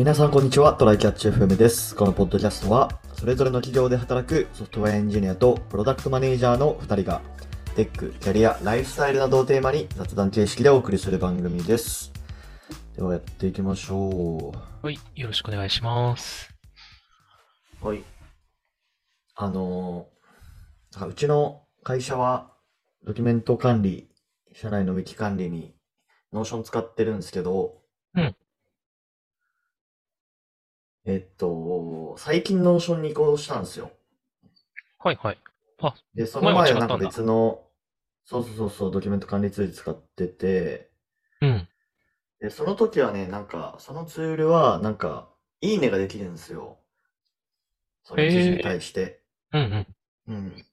皆さんこんにちは、トライキャッチ FM です。このポッドキャストは、それぞれの企業で働くソフトウェアエンジニアとプロダクトマネージャーの2人が、テック、キャリア、ライフスタイルなどをテーマに雑談形式でお送りする番組です。ではやっていきましょう。はい、よろしくお願いします。はい。うちの会社は、ドキュメント管理、社内のウィキ管理に Notion 使ってるんですけど、うん。最近Notionに移行したんですよ。はいはい。あ、で、その前はなんか別の、そう、ドキュメント管理ツール使ってて、うん。で、その時はね、なんか、そのツールは、なんか、いいねができるんですよ。その記事に対して。うんうん。うん。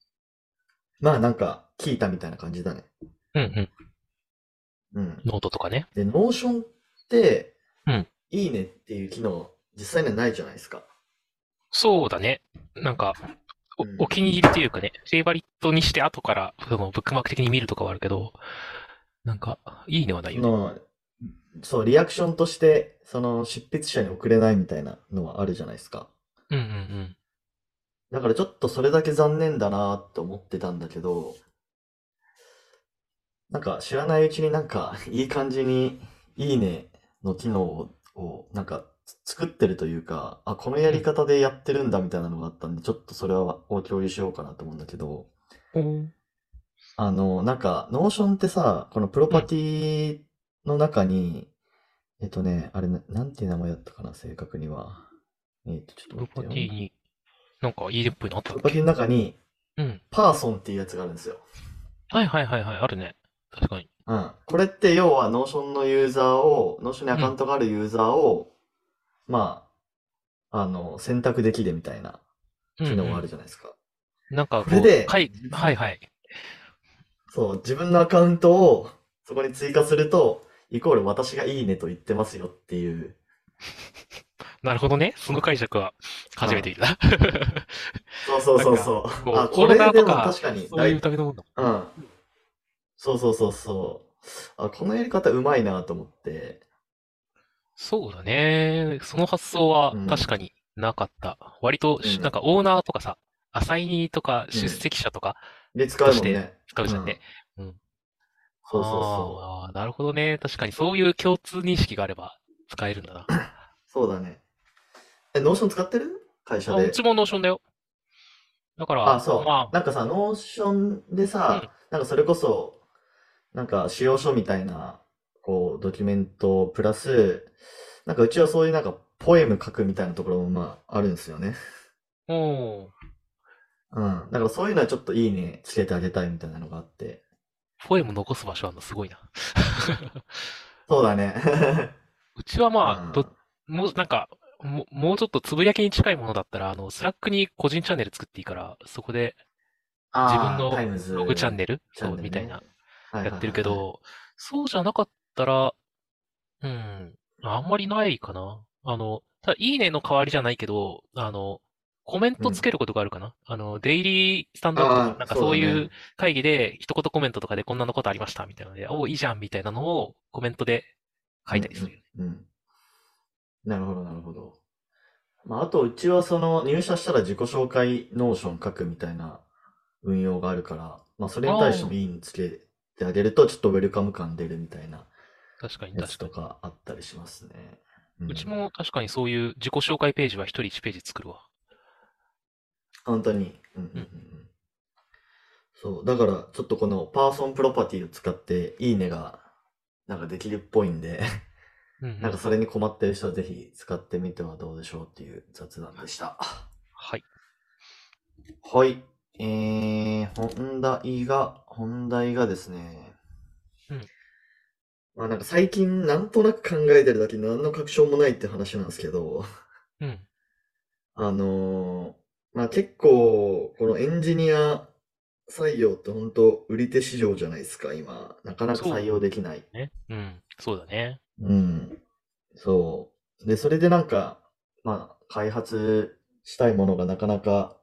まあなんか、聞いたみたいな感じだね。うんうん。うん。ノートとかね。で、Notionって、うん。いいねっていう機能、実際にはないじゃないですか。そうだね。なんか、お気に入りというかね、フェイバリットにして後からそのブックマーク的に見るとかはあるけど、なんか、いいねはないよね。そう、リアクションとして、その執筆者に送れないみたいなのはあるじゃないですか。うんうんうん。だからちょっとそれだけ残念だなって思ってたんだけど、なんか知らないうちになんかいい感じにいいねの機能をなんか作ってるというか、あ、このやり方でやってるんだみたいなのがあったんで、ちょっとそれを共有しようかなと思うんだけど、うん、なんか、Notion ってさ、このプロパティの中に、あれ、なんていう名前だったかな、正確には。ちょっと待ってよ。プロパティに、なんかいいねっぽいのあったっけ？プロパティの中に、うん、パーソンっていうやつがあるんですよ。はい、あるね。確かに。うん。これって要は Notion のユーザーを、Notion にアカウントがあるユーザーを、うん、まあ、選択できるみたいな機能があるじゃないですか。なんかこう、それで、はい。そう、自分のアカウントをそこに追加すると、イコール私がいいねと言ってますよっていう。なるほどね。その解釈は初めて見た。そう。あ、これでも確かに。そういうだけのもんだ。うん。そう。あ、このやり方うまいなと思って。そうだね。その発想は確かになかった。うん、割と、なんかオーナーとかさ、アサイニーとか出席者とか、で使うもんね。使うじゃんね。うん。そう。なるほどね。確かにそういう共通認識があれば使えるんだな。そうだね。ノーション使ってる？会社で。うちもノーションだよ。だから、まあ、なんかさ、ノーションでさ、なんかそれこそ、なんか使用書みたいな、こう、ドキュメントプラス、なんかうちはそういうなんかポエム書くみたいなところもまああるんですよね。おー。うん。だからそういうのはちょっといいねつけてあげたいみたいなのがあって。ポエム残す場所あるのすごいな。そうだね。うちはまあ、もうなんか、もうちょっとつぶやきに近いものだったら、スラックに個人チャンネル作っていいから、そこで自分のログチャンネル、そう、みたいな、やってるけど、そうじゃなかったら、うん、あんまりないかな。ただいいねの代わりじゃないけど、コメントつけることがあるかな。デイリースタンドアップとか、なんかそういう会議で一言コメントとかでこんなのことありましたみたいなので、いいじゃんみたいなのをコメントで書いたりするよね。うん。なるほど。まあ、あとうちはその入社したら自己紹介ノーション書くみたいな運用があるから、まあ、それに対してもいいねつけてあげると、ちょっとウェルカム感出るみたいな。確かに。とかあったりしますね。うちも確かにそういう自己紹介ページは一人一ページ作るわ。本当に。うん。そう。だから、ちょっとこのパーソンプロパティを使って、いいねが、なんかできるっぽいんで、なんかそれに困ってる人はぜひ使ってみてはどうでしょうっていう雑談でした。はい。はい。本題がですね、まあ、なんか最近なんとなく考えてるだけ何の確証もないって話なんですけど、うん、まあ、結構このエンジニア採用って本当売り手市場じゃないですか。今なかなか採用できない。ね、うん、そうだね。うん、そうで、それでなんかまあ開発したいものがなかなか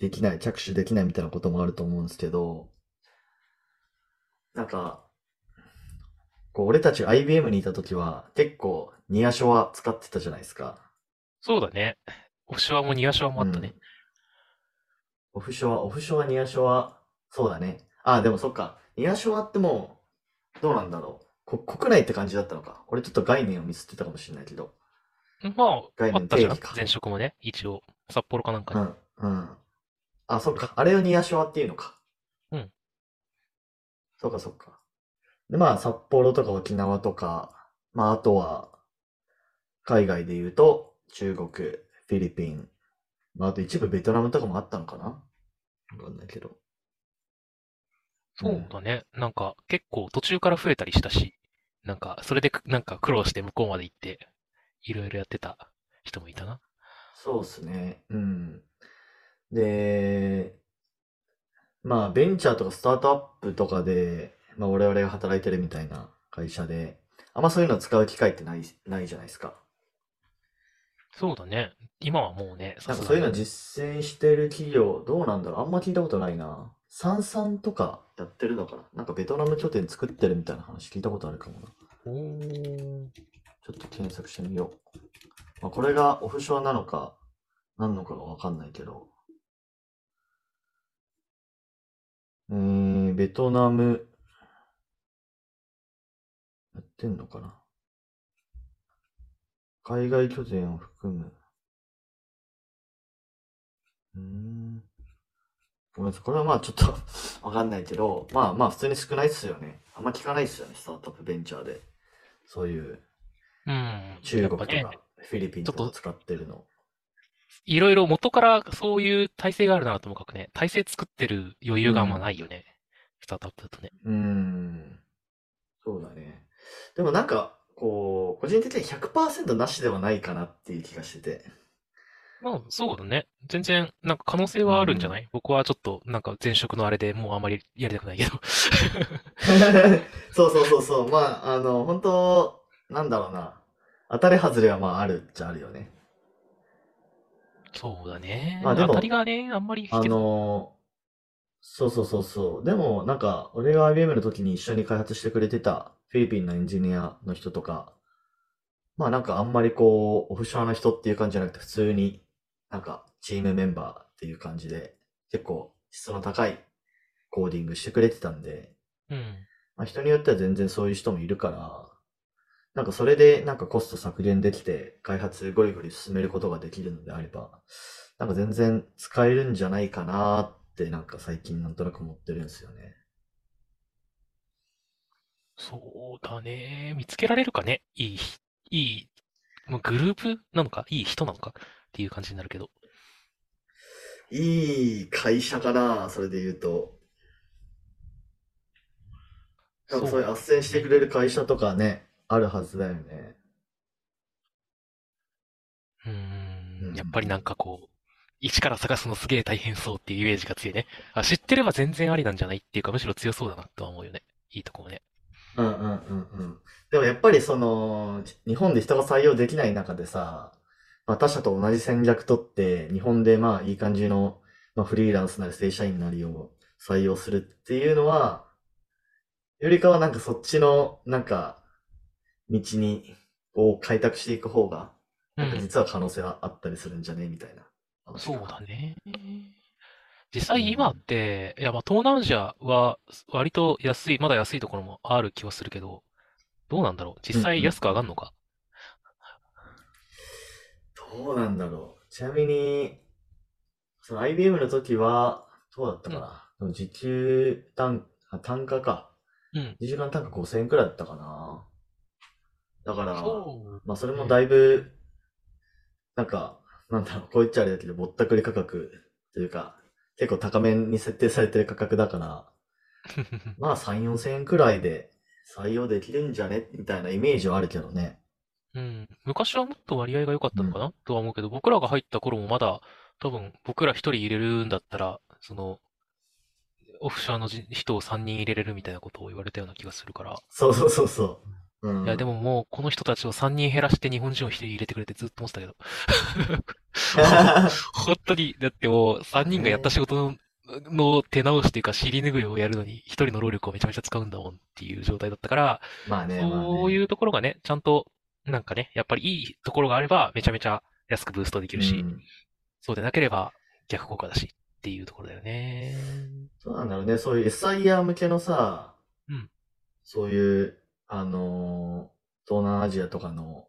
できない、着手できないみたいなこともあると思うんですけど、なんか。こう俺たち IBM にいたときは、結構、ニアショア使ってたじゃないですか。そうだね。オフショアもニアショアもあったね。オフショア、ニアショア、そうだね。あ、でもそっか。ニアショアってもう、どうなんだろう。国内って感じだったのか。俺ちょっと概念をミスってたかもしれないけど。まあ、概あ念った定じゃん義。か。前職もね、一応、札幌かなんかうね。ん、うん。あ、そっか。あれをニアショアっていうのか。うん。そうか、そうか。で、まあ、札幌とか沖縄とか、まあ、あとは、海外で言うと、中国、フィリピン、まあ、あと一部ベトナムとかもあったのかな、わかんないけど。うそうん。だね。なんか、結構途中から増えたりしたし、なんか、それでなんか苦労して向こうまで行って、いろいろやってた人もいたな。そうっすね。で、まあ、ベンチャーとかスタートアップとかで、まあ、我々が働いてるみたいな会社で、あんまそういうの使う機会ってないじゃないですか。そうだね。今はもうね、さなんかすそがういうのに。実践してる企業、どうなんだろう、あんま聞いたことないな。サンサンとかやってるのかな、なんかベトナム拠点作ってるみたいな話聞いたことあるかもな。おー。ちょっと検索してみよう。まあ、これがオフショアなのか、何のかがわかんないけど。ベトナムやってんのかな、海外拠点を含む。うーん。ごめんなさい。これはまあちょっと わかんないけど、まあまあ普通に少ないっすよね。あんま聞かないっすよね、スタートアップベンチャーで。そういううん。や中っ国ぱとね、かフィリピンちょっとかと使ってるの。いろいろ元からそういう体制があるなともかくね、体制作ってる余う裕があんまん。ないよね。スタートアップだとね。うーん。そうだね。でもなんか、こう、個人的に100%なしではないかなっていう気がしてて。まあ、そうだね。全然、なんか可能性うはあるんじゃなん。い僕はちょっと、なんか前職のあれでもうあまりやりたくないけど。そう。まあ、本当、なんだろうな。当たり外れはまああるっちゃあるよね。そうだまね。あで当たりも、がね、あんまりあけど。の、でも、なんか、俺が IBM の時に一緒に開発してくれてたフィリピンのエンジニアの人とか、まあなんかあんまりこう、オフショアの人っていう感じじゃなくて、普通になんかチームメンバーっていう感じで、結構質の高いコーディングしてくれてたんで、うん。まあ、人によっては全然そういう人もいるから、なんかそれでなんかコスト削減できて、開発ゴリゴリ進めることができるのであれば、なんか全然使えるんじゃないかなって、なんか最近なんとなく思ってるんですよね。そうだね。見つけられるかね。いい、まあ、グループなのか、いい人なのかっていう感じになるけど。いい会社かな、それで言うと。なんかそういうそうだ斡旋してくね。れる会社とかね、あるはずだよね。うやっぱりなんん。かこう、一から探すのすげえ大変そうっていうイメージが強いね。あ、知ってれば全然ありなんじゃないっていうか、むしろ強そうだなとは思うよね。いいとこもね。でもやっぱりその、日本で人が採用できない中でさ、まあ、他社と同じ戦略取って、日本でまあいい感じの、まあ、フリーランスなり正社員なりを採用するっていうのは、よりかはなんかそっちの、なんか、道に、を開拓していく方が、うなんかん。実は可能性はあったりするんじゃねみたいな話かそうだな。ね。実う際今っん。て、いやまあ東南アジアは割と安い、まだ安いところもある気はするけど、どうなんだろう。実うんう際安ん。く上がるのか。どうなんだろう。ちなみに、その IBM の時は、どうだったうかん、な。でも時給単価か。うん。2時間単価5000円くらいだったかな。だから、そうまあそれもだね。いぶ、なんか、なんだろう、こう言っちゃあれだけど、ぼったくり価格というか、結構高めに設定されてる価格だから、まあ3、4000円くらいで採用できるんじゃねみたいなイメージはあるけどね。昔はもっと割合が良かっうたのかん。なとは思うけど、僕らが入った頃もまだ、多分僕ら一人入れるんだったら、その、オフショアの人を3人入れれるみたいなことを言われたような気がするから。そうそうそうそう。いや、でももう、この人たちを3人減らして日本人を1人入れてくれてずっと思ってたけど。ほ、本当に、だってもう、3人がやったね仕事の手直しというか尻拭いをやるのに一人の労力をめちゃめちゃ使うんだもんっていう状態だったから、まあね、そういうところがね、ちゃんとなんかね、やっぱりいいところがあればめちゃめちゃ安くブーストできるし、うん、そうでなければ逆効果だしっていうところだよね。そうなんだろうね、そういう SIR 向けのさ、うん、そういう東南アジアとかの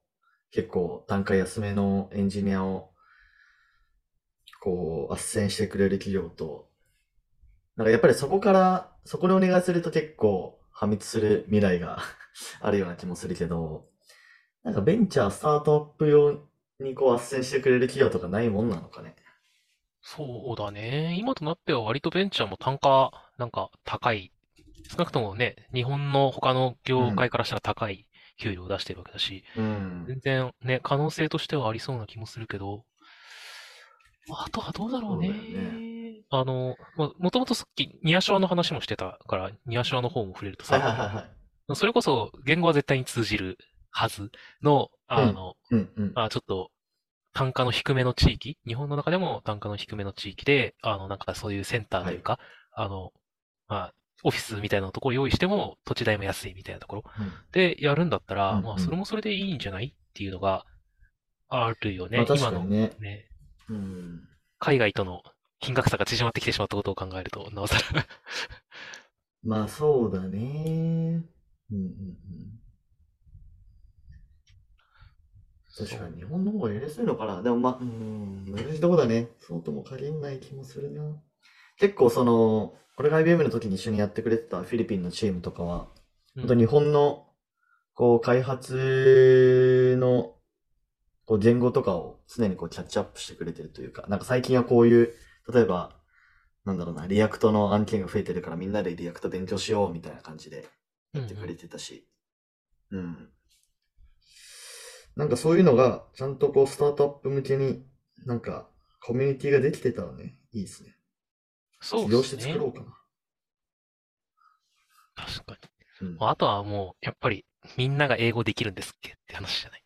結構単価安めのエンジニアをこう斡旋してくれる企業と、なんかやっぱりそこでお願いすると結構破滅する未来があるような気もするけど、なんかベンチャースタートアップ用にこう斡旋してくれる企業とかないもんなのかね。そうだね。今となっては割とベンチャーも単価なんか高い。少なくともね、日本の他の業界からしたら高い給料を出してるわけだし、うん、全然ね、可能性としてはありそうな気もするけど、あとはどうだろうね。もともとさっきニアショアの話もしてたから、ニアショアの方も触れるとさ、はいはいはい、それこそ言語は絶対に通じるはずの、うんうんうん、ちょっと単価の低めの地域、日本の中でも単価の低めの地域で、なんかそういうセンターというか、はい、オフィスみたいなところ用意しても土地代も安いみたいなところ、うん、でやるんだったら、うんうん、まあそれもそれでいいんじゃないっていうのがあるよね。まあ、確かにね。今のね、うん、海外との金額差が縮まってきてしまったことを考えるとなおさらまあそうだね、うんうんうん、確かに日本の方がやりやすいのかな。でもまあ難しいとこだね。そうとも限んない気もするな。結構俺が IBM の時に一緒にやってくれてたフィリピンのチームとかは、うん、本当日本のこう開発のこう言語とかを常にこうキャッチアップしてくれてるというか、なんか最近はこういう、例えば、なんだろうな、リアクトの案件が増えてるからみんなでリアクト勉強しようみたいな感じでやってくれてたし、うん、うん。なんかそういうのがちゃんとこうスタートアップ向けになんかコミュニティができてたらね、いいですね。そうですね。どうして作ろうかな。確かに。うん、あとはもう、やっぱりみんなが英語できるんですっけって話じゃない。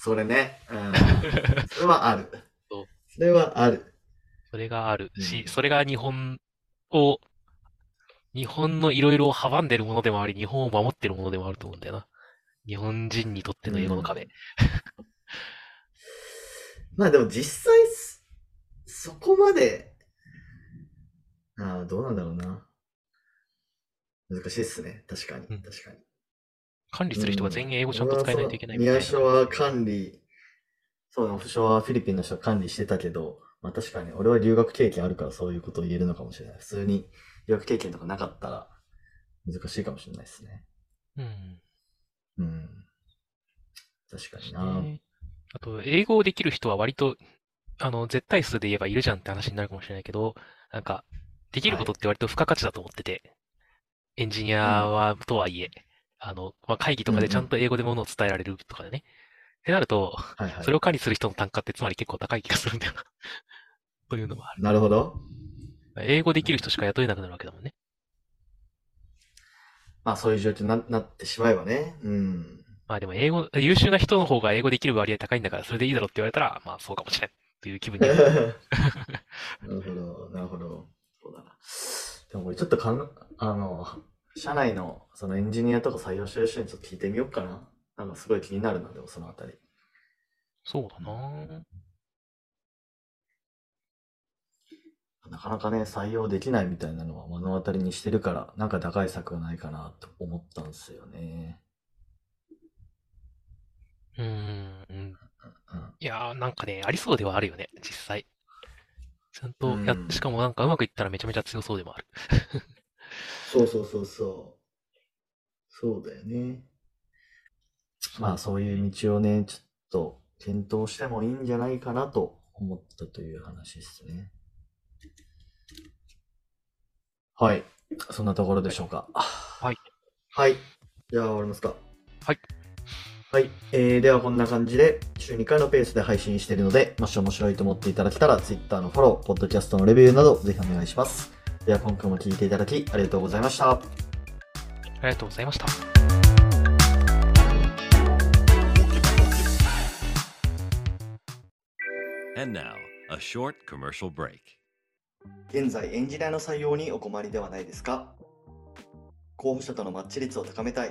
それね、うん、それはある。それはある。それがあるし、うん、それが日本のいろいろを阻んでるものでもあり、日本を守ってるものでもあると思うんだよな。日本人にとっての英語の壁。うん、まあでも実際、そこまで、どうなんだろうな。難しいっすね。確かに、うん、確かに。管理する人が全員英語ちゃんと使えないといけないみたいな。ニアショは管理、そう、オフショアはフィリピンの人は管理してたけど、まあ確かに俺は留学経験あるからそういうことを言えるのかもしれない。普通に留学経験とかなかったら難しいかもしれないですね。うん。うん。確かにな。あと、英語をできる人は割と、絶対数で言えばいるじゃんって話になるかもしれないけど、なんか、できることって割と付加価値だと思ってて、はい、エンジニアは、とはいえ、まあ、会議とかでちゃんと英語でものを伝えられるとかでね。ってなると、はいはい、それを管理する人の単価ってつまり結構高い気がするんだよな。というのもある。なるほど。英語できる人しか雇えなくなるわけだもんね。まあそういう状況に なってしまえばね。うん。まあでも優秀な人の方が英語できる割合高いんだからそれでいいだろって言われたら、まあそうかもしれん。という気分になる。なるほど、なるほど。そうだな。でも俺ちょっと社内のそのエンジニアとか採用してる人にちょっと聞いてみようかな。なんかすごい気になるな、でもそのあたり。そうだな。なかなかね、採用できないみたいなのは目の当たりにしてるから、なんか打開策はないかなと思ったんですよね。いやー、なんかね、ありそうではあるよね、実際。ちゃんとやって、しかもなんかうまくいったらめちゃめちゃ強そうでもある。そうそうそうそう。そうだよね。まあそういう道をね、ちょっと検討してもいいんじゃないかなと思ったという話ですね。はい。そんなところでしょうか。はい。はい。じゃあ終わりますか。はい。はい。ではこんな感じで週2回のペースで配信しているので、もし面白いと思っていただけたら Twitter のフォロー、ポッドキャストのレビューなどぜひお願いします。では今回も聞いていただきありがとうございました。ありがとうございました。And now, a short commercial break. 現在エンジニアの採用にお困りではないですか？候補者とのマッチ率を高めたい、